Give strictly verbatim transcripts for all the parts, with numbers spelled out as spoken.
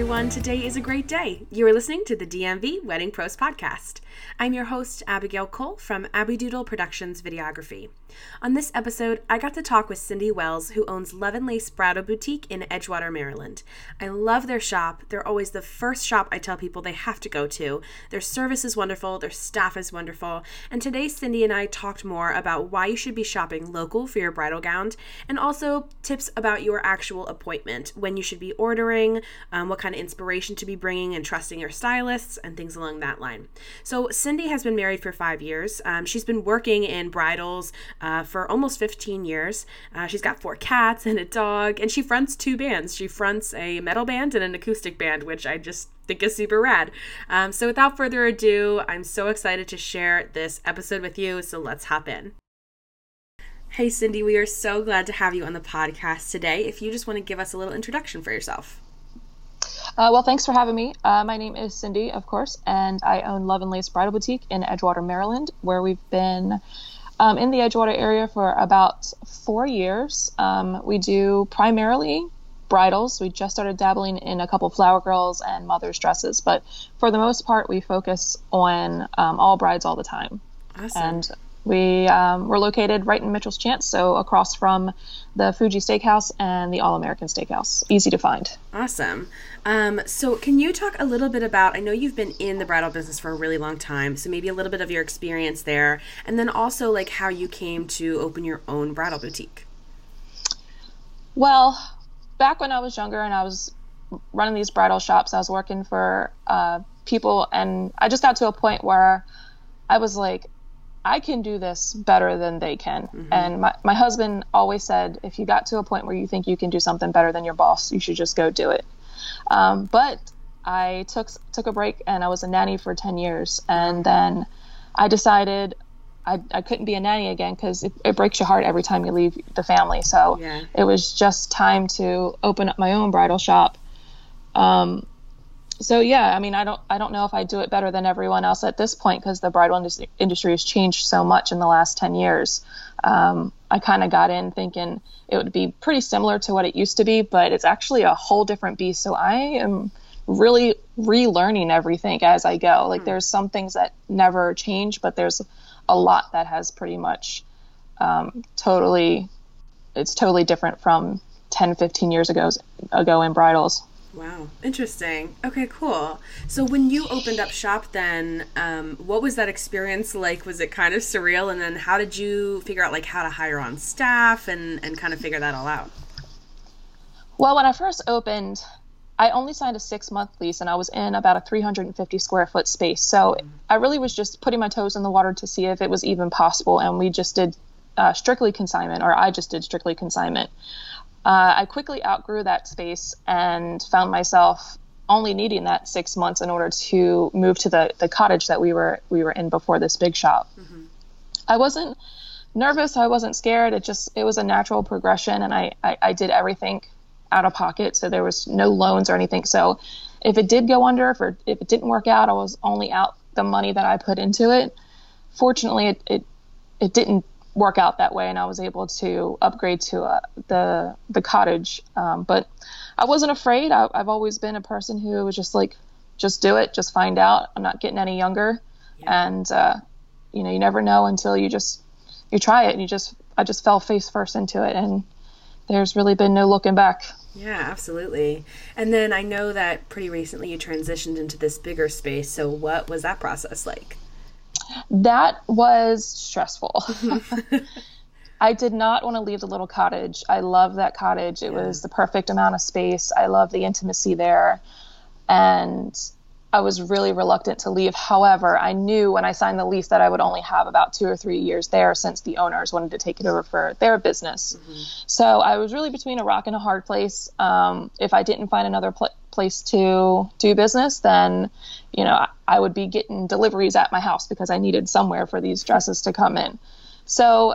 everyone. Today is a great day. You are listening to the D M V Wedding Pros Podcast. I'm your host, Abigail Cole from Abidoodle Productions Videography. On this episode, I got to talk with Cindy Wells, who owns Love and Lace Bridal Boutique in Edgewater, Maryland. I love their shop. They're always the first shop I tell people they have to go to. Their service is wonderful. Their staff is wonderful. And today, Cindy and I talked more about why you should be shopping local for your bridal gown and also tips about your actual appointment, when you should be ordering, um, what kind of inspiration to be bringing and trusting your stylists and things along that line. So Cindy has been married for five years. Um, she's been working in bridals uh, for almost fifteen years. Uh, she's got four cats and a dog, and she fronts two bands. She fronts a metal band and an acoustic band, which I just think is super rad. Um, so without further ado, I'm so excited to share this episode with you. So let's hop in. Hey, Cindy, we are so glad to have you on the podcast today. If you just want to give us a little introduction for yourself. Uh, well, thanks for having me. Uh, my name is Cindy, of course, and I own Love and Lace Bridal Boutique in Edgewater, Maryland, where we've been um, in the Edgewater area for about four years. Um, we do primarily bridals. We just started dabbling in a couple flower girls and mother's dresses, but for the most part, we focus on um, all brides all the time. Awesome. And we um, we're located right in Mitchell's Chance, so across from the Fuji Steakhouse and the All-American Steakhouse. Easy to find. Awesome. Um, so can you talk a little bit about, I know you've been in the bridal business for a really long time, so maybe a little bit of your experience there, and then also like how you came to open your own bridal boutique. Well, back when I was younger and I was running these bridal shops, I was working for uh, people, and I just got to a point where I was like, I can do this better than they can. Mm-hmm. And my, my husband always said, if you got to a point where you think you can do something better than your boss, you should just go do it. Um, but I took took a break, and I was a nanny for ten years. And then I decided I, I couldn't be a nanny again because it, it breaks your heart every time you leave the family. So yeah. It was just time to open up my own bridal shop. Um, So, yeah, I mean, I don't I don't know if I do it better than everyone else at this point because the bridal indus- industry has changed so much in the last ten years. Um, I kind of got in thinking it would be pretty similar to what it used to be, but it's actually a whole different beast. So I am really relearning everything as I go. Like, mm. there's some things that never change, but there's a lot that has pretty much um, totally – it's totally different from ten, fifteen years ago, ago in bridals. Wow. Interesting. Okay, cool. So when you opened up shop then, um, what was that experience like? Was it kind of surreal? And then how did you figure out like how to hire on staff and, and kind of figure that all out? Well, when I first opened, I only signed a six month lease and I was in about a three hundred fifty square foot space. So mm-hmm. I really was just putting my toes in the water to see if it was even possible. And we just did uh, strictly consignment, or I just did strictly consignment. Uh, I quickly outgrew that space and found myself only needing that six months in order to move to the, the cottage that we were we were in before this big shop. Mm-hmm. I wasn't nervous. I wasn't scared. It just it was a natural progression, and I, I, I did everything out of pocket, so there was no loans or anything. So if it did go under, if it didn't work out, I was only out the money that I put into it. Fortunately, it it, it didn't work out that way, and I was able to upgrade to uh, the the cottage. Um, but I wasn't afraid. I, I've always been a person who was just like, just do it, just find out. I'm not getting any younger, yeah. and uh, you know, you never know until you just you try it. And you just I just fell face first into it, and there's really been no looking back. Yeah, absolutely. And then I know that pretty recently you transitioned into this bigger space. So what was that process like? That was stressful. I did not want to leave the little cottage. I love that cottage. It yeah. was the perfect amount of space. I love the intimacy there. And I was really reluctant to leave. However, I knew when I signed the lease that I would only have about two or three years there since the owners wanted to take it over for their business. Mm-hmm. So I was really between a rock and a hard place. Um, if I didn't find another pl- place to do business, then, you know, I, I would be getting deliveries at my house because I needed somewhere for these dresses to come in. So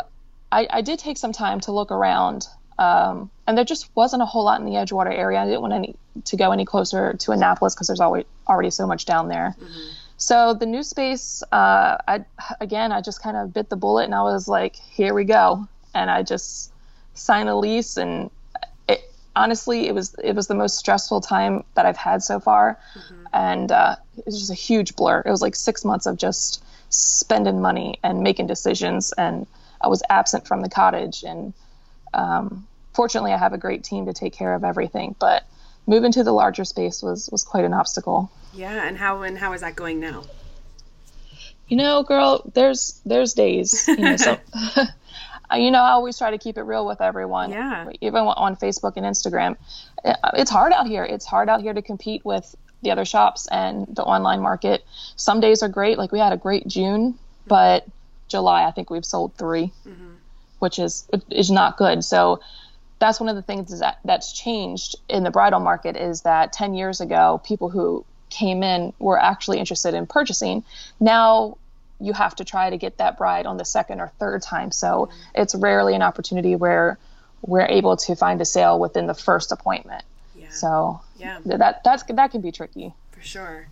I, I did take some time to look around. Um, and there just wasn't a whole lot in the Edgewater area. I didn't want any to go any closer to Annapolis because there's always already so much down there. Mm-hmm. So the new space, uh, I, again, I just kind of bit the bullet and I was like, here we go. And I just signed a lease, and it, honestly, it was it was the most stressful time that I've had so far. Mm-hmm. And uh, it was just a huge blur. It was like six months of just spending money and making decisions. And I was absent from the cottage. And um, fortunately, I have a great team to take care of everything. But moving to the larger space was was quite an obstacle. Yeah. And how and how is that going now? You know, girl, there's there's days. You know, so, you know, I always try to keep it real with everyone. Yeah. Even on Facebook and Instagram. It's hard out here. It's hard out here to compete with the other shops and the online market. Some days are great. Like we had a great June, mm-hmm. but July, I think we've sold three, mm-hmm. which is is not good. So that's one of the things that that's changed in the bridal market is that ten years ago, people who came in were actually interested in purchasing. Now you have to try to get that bride on the second or third time. So it's rarely an opportunity where we're able to find a sale within the first appointment. Yeah. So yeah. that that's that can be tricky. For sure.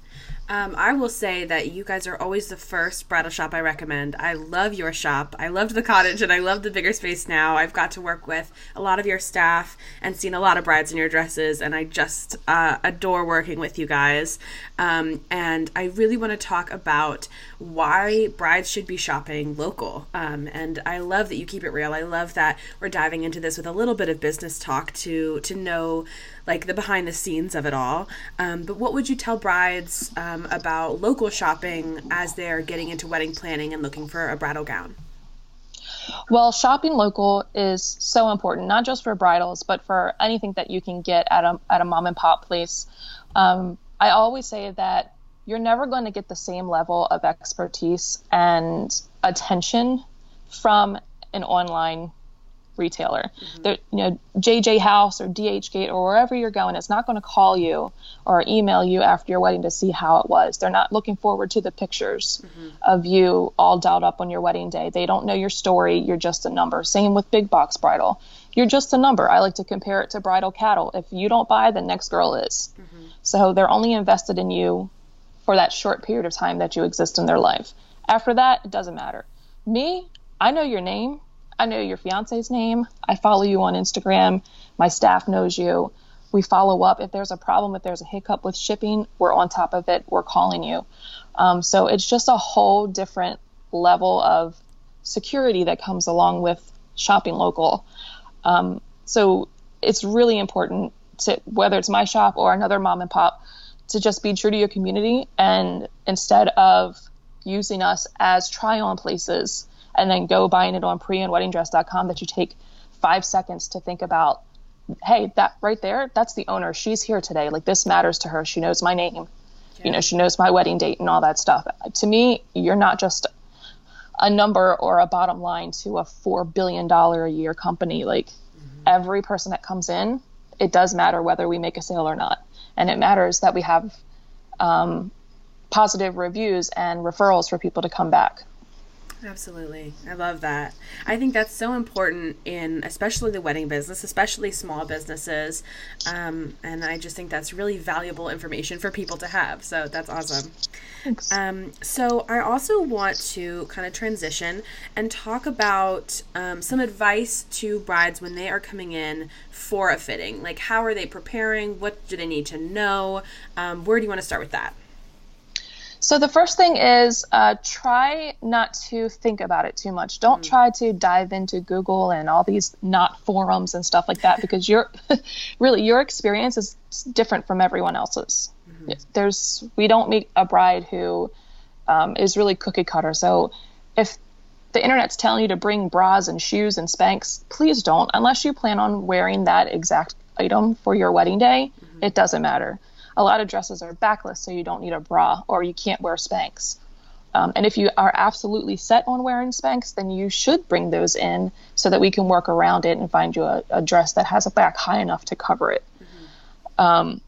Um, I will say that you guys are always the first bridal shop I recommend. I love your shop. I loved the cottage and I love the bigger space now. I've got to work with a lot of your staff and seen a lot of brides in your dresses, and I just uh, adore working with you guys. Um, and I really want to talk about why brides should be shopping local. Um, and I love that you keep it real. I love that we're diving into this with a little bit of business talk to, to know like the behind the scenes of it all. Um, but what would you tell brides um, about local shopping as they're getting into wedding planning and looking for a bridal gown? Well, shopping local is so important, not just for bridals, but for anything that you can get at a, at a mom and pop place. Um, I always say that you're never going to get the same level of expertise and attention from an online retailer. Mm-hmm. There, you know, J J. House or D H. Gate or wherever you're going, it's not going to call you or email you after your wedding to see how it was. They're not looking forward to the pictures mm-hmm. of you all dolled up on your wedding day. They don't know your story. You're just a number. Same with big box bridal. You're just a number. I like to compare it to bridal cattle. If you don't buy, the next girl is. Mm-hmm. So they're only invested in you for that short period of time that you exist in their life. After that, it doesn't matter. Me, I know your name. I know your fiance's name. I follow you on Instagram. My staff knows you. We follow up. If there's a problem, if there's a hiccup with shipping, we're on top of it. We're calling you. Um, so it's just a whole different level of security that comes along with shopping local. Um, so it's really important to, whether it's my shop or another mom and pop, to just be true to your community. And instead of using us as try-on places and then go buying it on pre and wedding dress dot com, that you take five seconds to think about, hey, that right there, that's the owner. She's here today. Like, this matters to her. She knows my name. Yeah. You know, she knows my wedding date and all that stuff. To me, you're not just a number or a bottom line to a four billion dollars a year company. Like, mm-hmm. every person that comes in, it does matter whether we make a sale or not. And it matters that we have um, positive reviews and referrals for people to come back. Absolutely. I love that. I think that's so important in especially the wedding business, especially small businesses. Um, and I just think that's really valuable information for people to have. So that's awesome. Thanks. Um, so I also want to kind of transition and talk about um, some advice to brides when they are coming in for a fitting. Like, how are they preparing? What do they need to know? Um, where do you want to start with that? So the first thing is uh, try not to think about it too much. Don't mm. try to dive into Google and all these not forums and stuff like that, because your really your experience is different from everyone else's. Mm-hmm. There's we don't meet a bride who um, is really cookie cutter. So if the internet's telling you to bring bras and shoes and Spanx, please don't, unless you plan on wearing that exact item for your wedding day. Mm-hmm. It doesn't matter. A lot of dresses are backless, so you don't need a bra or you can't wear Spanx. Um, and if you are absolutely set on wearing Spanx, then you should bring those in so that we can work around it and find you a, a dress that has a back high enough to cover it. Mm-hmm. Um,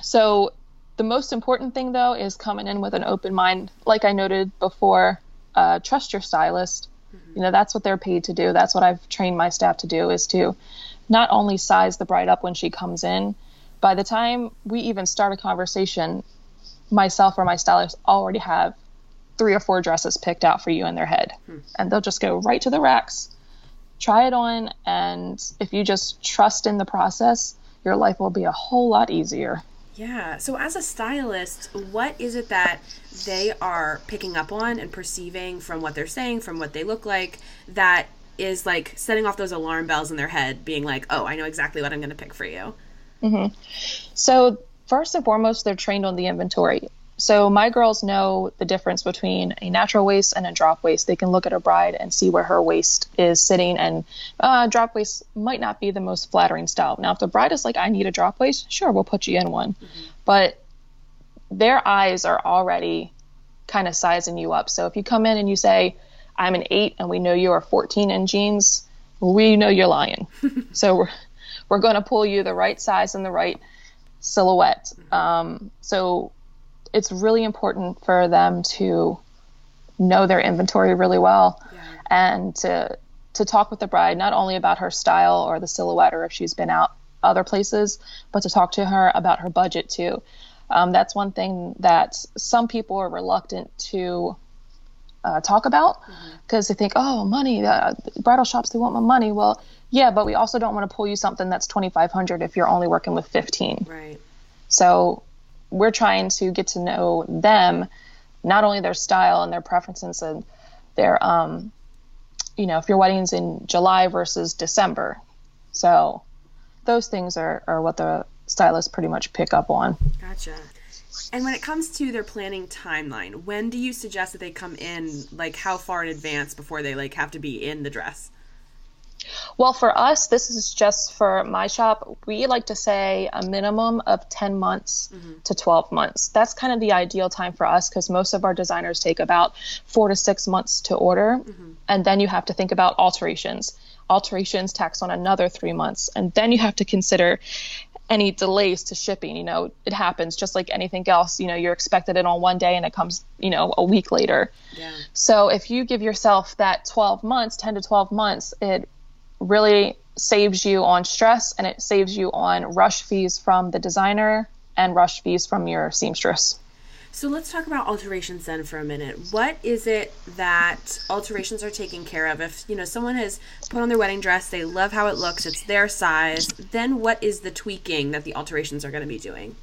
so the most important thing, though, is coming in with an open mind. Like I noted before, uh, trust your stylist. Mm-hmm. You know, that's what they're paid to do. That's what I've trained my staff to do, is to not only size the bride up when she comes in. By the time we even start a conversation, myself or my stylist already have three or four dresses picked out for you in their head. Hmm. And they'll just go right to the racks, Try it on, and if you just trust in the process, your life will be a whole lot easier. Yeah. So as a stylist, what is it that they are picking up on and perceiving from what they're saying, from what they look like, that is like setting off those alarm bells in their head, being like, oh, I know exactly what I'm going to pick for you? Mm-hmm. So first and foremost, they're trained on the inventory. So my girls know the difference between a natural waist and a drop waist. They can look at a bride and see where her waist is sitting, and uh, drop waist might not be the most flattering style. Now, if the bride is like, I need a drop waist, sure, we'll put you in one. Mm-hmm. But their eyes are already kind of sizing you up. So if you come in and you say, I'm an eight, and we know you are fourteen in jeans, we know you're lying. So we're, we're going to pull you the right size and the right silhouette. Um, so it's really important for them to know their inventory really well, yeah, and to to talk with the bride, not only about her style or the silhouette or if she's been out other places, but to talk to her about her budget too. Um, that's one thing that some people are reluctant to uh, talk about, because mm-hmm. they think, oh, money, uh, bridal shops, they want my money. Well, yeah, but we also don't want to pull you something that's twenty-five hundred dollars if you're only working with fifteen. Right. So we're trying to get to know them, not only their style and their preferences and their, um, you know, if your wedding's in July versus December. So those things are, are what the stylists pretty much pick up on. Gotcha. And when it comes to their planning timeline, when do you suggest that they come in, like how far in advance before they like have to be in the dress? Well, for us, this is just for my shop. We like to say a minimum of ten months mm-hmm. to twelve months. That's kind of the ideal time for us, because most of our designers take about four to six months to order. Mm-hmm. And then you have to think about alterations. Alterations tax on another three months. And then you have to consider any delays to shipping. You know, it happens just like anything else. You know, you're expected it on one day and it comes, you know, a week later. Yeah. So if you give yourself that twelve months, ten to twelve months, it really saves you on stress, and it saves you on rush fees from the designer and rush fees from your seamstress. So let's talk about alterations then for a minute. What is it that alterations are taking care of? If, you know, someone has put on their wedding dress, they love how it looks, it's their size, then what is the tweaking that the alterations are going to be doing?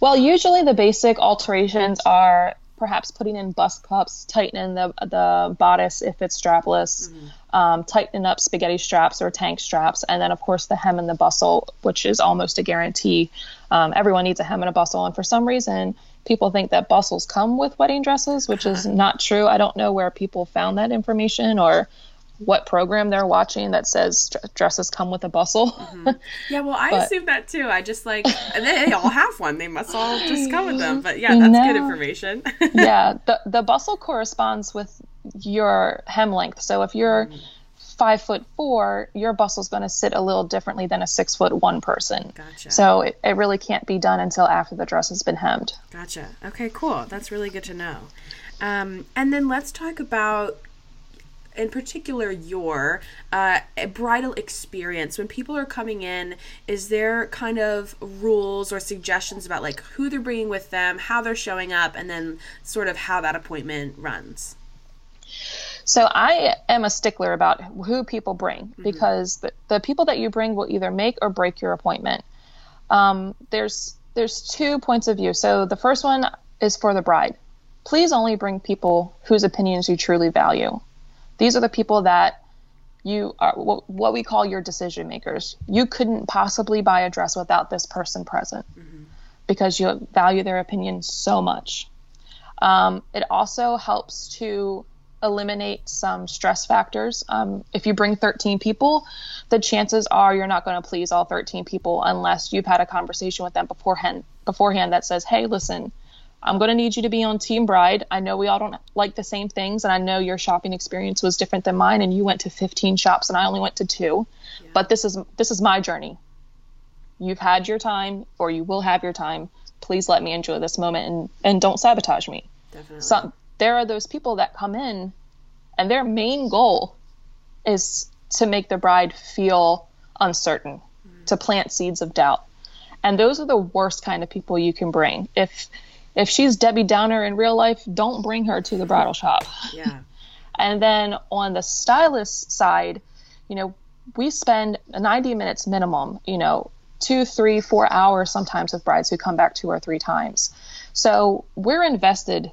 Well, usually the basic alterations are perhaps putting in bust cups, tightening the the bodice if it's strapless, mm-hmm. um, tightening up spaghetti straps or tank straps, and then, of course, the hem and the bustle, which is almost a guarantee. Um, everyone needs a hem and a bustle, and for some reason, people think that bustles come with wedding dresses, which uh-huh. is not true. I don't know where people found that information or what program they're watching that says dresses come with a bustle. Mm-hmm. Yeah, well, I but, assume that too. I just like, they, they all have one. They must all just come with them. But yeah, that's no. good information. Yeah, the the bustle corresponds with your hem length. So if you're mm. five foot four, your bustle's going to sit a little differently than a six foot one person. Gotcha. So it, it really can't be done until after the dress has been hemmed. Gotcha. Okay, cool. That's really good to know. Um, and then let's talk about, in particular, your uh, bridal experience. When people are coming in, is there kind of rules or suggestions about like who they're bringing with them, how they're showing up, and then sort of how that appointment runs? So I am a stickler about who people bring, mm-hmm. because the, the people that you bring will either make or break your appointment. Um, there's there's two points of view. So the first one is for the bride. Please only bring people whose opinions you truly value. These are the people that you are, what we call your decision makers. You couldn't possibly buy a dress without this person present, mm-hmm. because you value their opinion so much. Um, it also helps to eliminate some stress factors. Um, if you bring thirteen people, the chances are you're not going to please all thirteen people unless you've had a conversation with them beforehand, beforehand that says, hey, listen, I'm going to need you to be on Team Bride. I know we all don't like the same things, and I know your shopping experience was different than mine, and you went to fifteen shops, and I only went to two. Yeah. But this is this is my journey. You've had your time, or you will have your time. Please let me enjoy this moment, and, and don't sabotage me. Definitely. So there are those people that come in, and their main goal is to make the bride feel uncertain, mm. to plant seeds of doubt. And those are the worst kind of people you can bring. If... If she's Debbie Downer in real life, don't bring her to the bridal shop. Yeah. And then on the stylist side, you know, we spend ninety minutes minimum, you know, two, three, four hours sometimes with brides who come back two or three times. So we're invested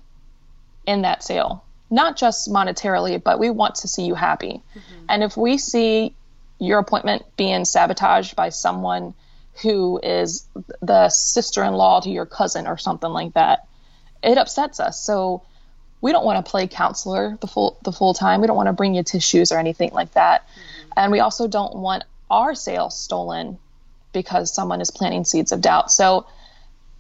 in that sale, not just monetarily, but we want to see you happy. Mm-hmm. And if we see your appointment being sabotaged by someone who is the sister-in-law to your cousin or something like that, it upsets us. So we don't want to play counselor the full the full time. We don't want to bring you tissues or anything like that. Mm-hmm. And we also don't want our sales stolen because someone is planting seeds of doubt. So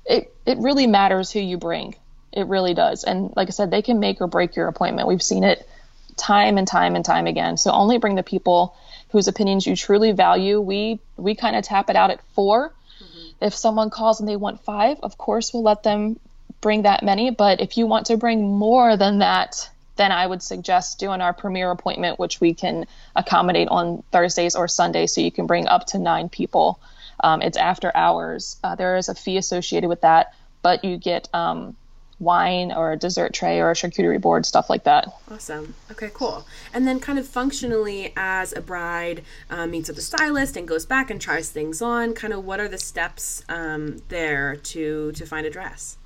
it it really matters who you bring. It really does. And like I said, they can make or break your appointment. We've seen it time and time and time again. So only bring the people whose opinions you truly value. We we kind of tap it out at four. Mm-hmm. If someone calls and they want five, of course we'll let them bring that many. But if you want to bring more than that, then I would suggest doing our premier appointment, which we can accommodate on Thursdays or Sundays. So you can bring up to nine people. Um, it's after hours. Uh, there is a fee associated with that, but you get um, wine or a dessert tray or a charcuterie board, stuff like that. Awesome. Okay, cool. And then kind of functionally, as a bride um, meets with a stylist and goes back and tries things on, kind of what are the steps um, there to to find a dress?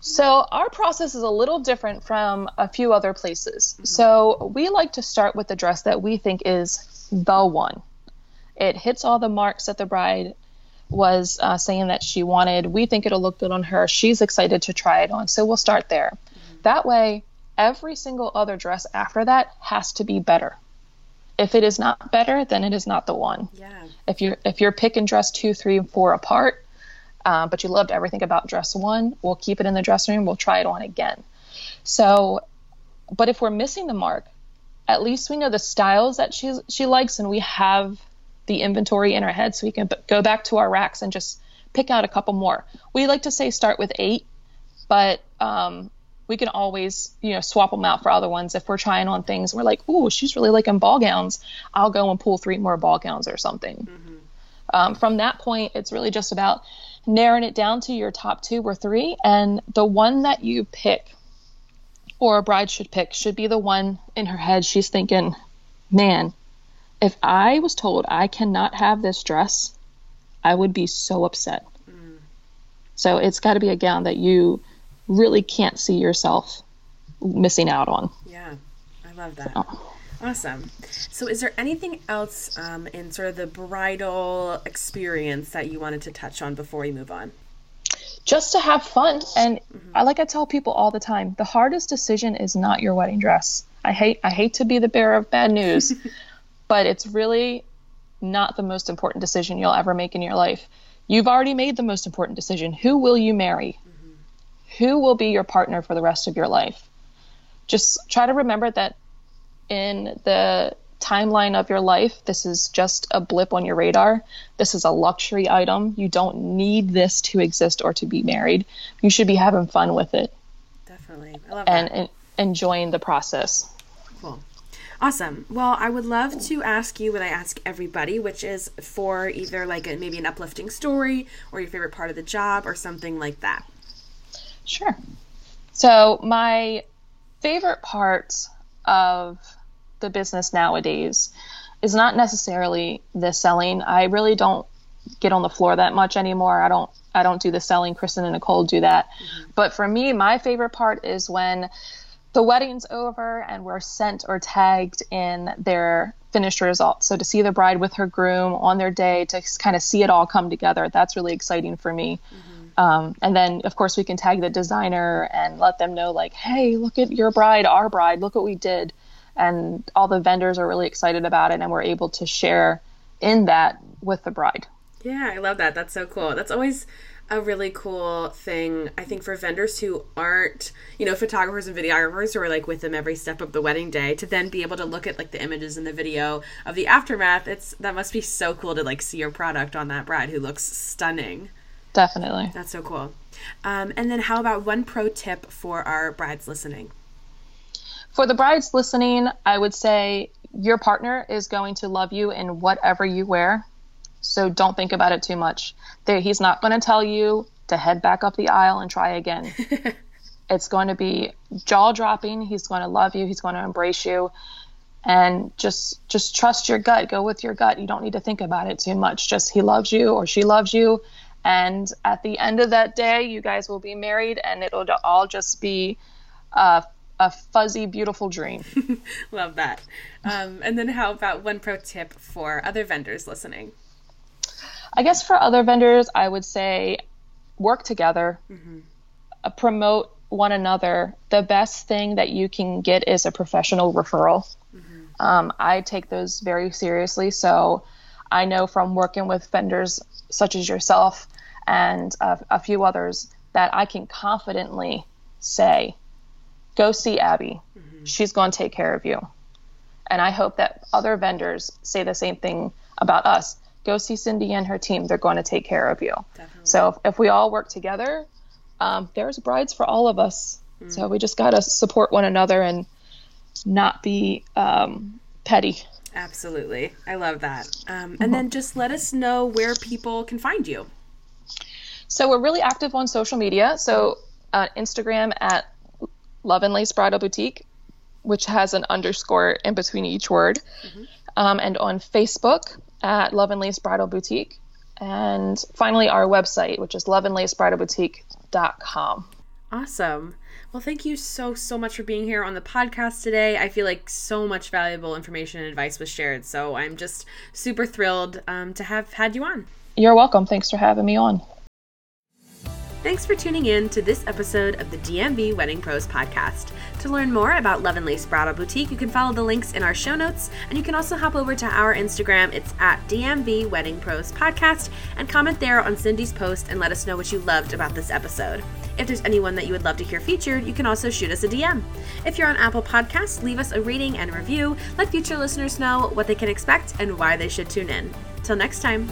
So our process is a little different from a few other places. Mm-hmm. So we like to start with the dress that we think is the one. It hits all the marks that the bride was uh, saying that she wanted. We think it'll look good on her. She's excited to try it on. So we'll start there. Mm-hmm. That way, every single other dress after that has to be better. If it is not better, then it is not the one. Yeah. If you're, if you're picking dress two, three, and four apart, Uh, but you loved everything about dress one, we'll keep it in the dressing room. We'll try it on again. So, but if we're missing the mark, at least we know the styles that she she likes, and we have the inventory in our head, so we can b- go back to our racks and just pick out a couple more. We like to say start with eight, but um, we can always, you know, swap them out for other ones. If we're trying on things, we're like, ooh, she's really liking ball gowns. I'll go and pull three more ball gowns or something. Mm-hmm. Um, from that point, it's really just about narrowing it down to your top two or three, and the one that you pick, or a bride should pick, should be the one in her head she's thinking, man, if I was told I cannot have this dress, I would be so upset. Mm. So it's got to be a gown that you really can't see yourself missing out on. Yeah, I love that. So. Awesome. So is there anything else um, in sort of the bridal experience that you wanted to touch on before we move on? Just to have fun. And mm-hmm. I, like I tell people all the time, the hardest decision is not your wedding dress. I hate I hate to be the bearer of bad news, but it's really not the most important decision you'll ever make in your life. You've already made the most important decision. Who will you marry? Mm-hmm. Who will be your partner for the rest of your life? Just try to remember that in the timeline of your life, this is just a blip on your radar. This is a luxury item. You don't need this to exist or to be married. You should be having fun with it. Definitely. I love and, that. And enjoying the process. Cool. Awesome. Well, I would love to ask you what I ask everybody, which is for either like a, maybe an uplifting story or your favorite part of the job or something like that. Sure. So my favorite part of the business nowadays is not necessarily the selling. I really don't get on the floor that much anymore. I don't I don't do the selling. Kristen and Nicole do that. Mm-hmm. But for me, my favorite part is when the wedding's over and we're sent or tagged in their finished results. So to see the bride with her groom on their day, to kind of see it all come together, that's really exciting for me. Mm-hmm. Um, and then, of course, we can tag the designer and let them know, like, hey, look at your bride, our bride, look what we did. And all the vendors are really excited about it, and we're able to share in that with the bride. Yeah, I love that. That's so cool. That's always a really cool thing, I think, for vendors who aren't, you know, photographers and videographers who are like with them every step of the wedding day, to then be able to look at like the images and the video of the aftermath. It's that must be so cool to like see your product on that bride who looks stunning. Definitely. That's so cool. Um, and then how about one pro tip for our brides listening? For the brides listening, I would say your partner is going to love you in whatever you wear, so don't think about it too much. They, he's not going to tell you to head back up the aisle and try again. It's going to be jaw-dropping. He's going to love you. He's going to embrace you. and just just trust your gut. Go with your gut. You don't need to think about it too much. Just he loves you or she loves you. And at the end of that day, you guys will be married, and it'll all just be uh, a fuzzy, beautiful dream. Love that. Um, and then how about one pro tip for other vendors listening? I guess for other vendors, I would say work together, mm-hmm. uh, promote one another. The best thing that you can get is a professional referral. Mm-hmm. Um, I take those very seriously. So I know from working with vendors such as yourself and uh, a few others that I can confidently say, go see Abby. Mm-hmm. She's going to take care of you. And I hope that other vendors say the same thing about us. Go see Cindy and her team. They're going to take care of you. Definitely. So if, if we all work together, um, there's brides for all of us. Mm-hmm. So we just got to support one another and not be um, petty. Absolutely. I love that. Um, and mm-hmm. then just let us know where people can find you. So we're really active on social media. So uh, Instagram at Love and Lace Bridal Boutique, which has an underscore in between each word. Mm-hmm. Um, and on Facebook at Love and Lace Bridal Boutique. And finally, our website, which is love and lace bridal boutique dot com. Awesome. Well, thank you so, so much for being here on the podcast today. I feel like so much valuable information and advice was shared. So I'm just super thrilled um, to have had you on. You're welcome. Thanks for having me on. Thanks for tuning in to this episode of the D M V Wedding Pros Podcast. To learn more about Love and Lace Bridal Boutique, you can follow the links in our show notes, and you can also hop over to our Instagram. It's at D M V Wedding Pros Podcast, and comment there on Cindy's post and let us know what you loved about this episode. If there's anyone that you would love to hear featured, you can also shoot us a D M. If you're on Apple Podcasts, leave us a rating and review. Let future listeners know what they can expect and why they should tune in. Till next time.